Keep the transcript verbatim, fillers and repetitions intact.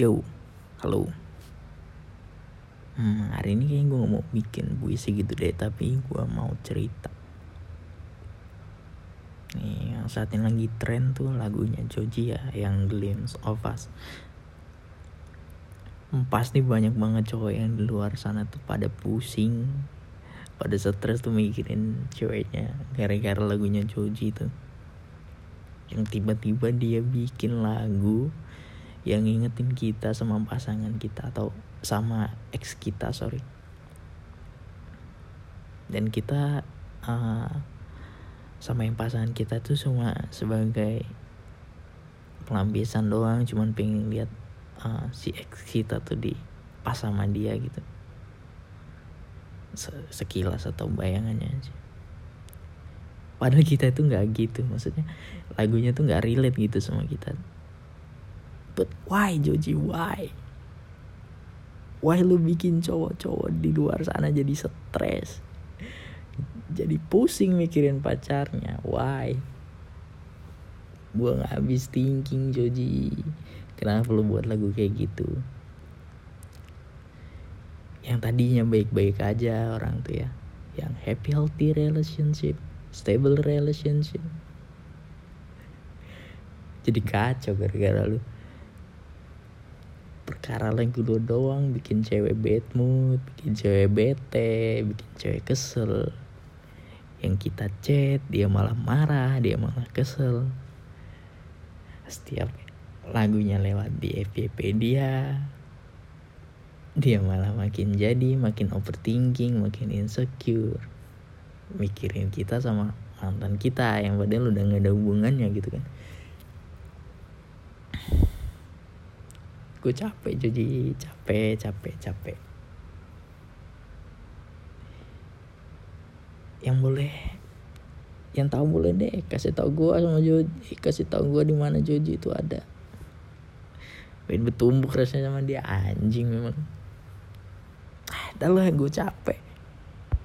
Yo, halo. Hmm, hari ini kayaknya gue gak mau bikin puisi gitu deh, tapi gue mau cerita. Nih, yang saat ini lagi tren tuh lagunya Joji ya, yang Glimpses of Us. Pasti banyak banget cowok yang di luar sana tuh pada pusing, pada stres tuh mikirin ceweknya gara-gara lagunya Joji tuh. Yang tiba-tiba dia bikin lagu yang ngingetin kita sama pasangan kita atau sama ex kita, sorry. Dan kita uh, sama yang pasangan kita tuh cuma sebagai pelampiasan doang, cuman pengen lihat Uh, si ex kita tuh di pas sama dia gitu, sekilas atau bayangannya aja. Padahal kita itu nggak gitu, maksudnya lagunya tuh nggak relate gitu sama kita. But why Joji, why? Why lu bikin cowok-cowok di luar sana jadi stres, jadi pusing mikirin pacarnya? Why? Gua nggak habis thinking Joji. Kenapa lu buat lagu kayak gitu? Yang tadinya baik-baik aja orang tuh ya, yang happy healthy relationship, stable relationship, jadi kacau gara-gara lu. Perkara lagu lu doang bikin cewek bad mood, bikin cewek bete, bikin cewek kesel. Yang kita chat dia malah marah, dia malah kesel. Setiap lagunya lewat di F Y P dia, dia malah makin jadi, makin overthinking, makin insecure, mikirin kita sama mantan kita yang padahal udah gak ada hubungannya gitu kan. Gue capek Joji, capek, capek, capek. Yang boleh, yang tahu boleh deh kasih tahu gue sama Joji, kasih tahu gue di mana Joji itu ada. Pengen bertumbuk rasanya sama dia, anjing memang. Ah, dah lah, gue capek.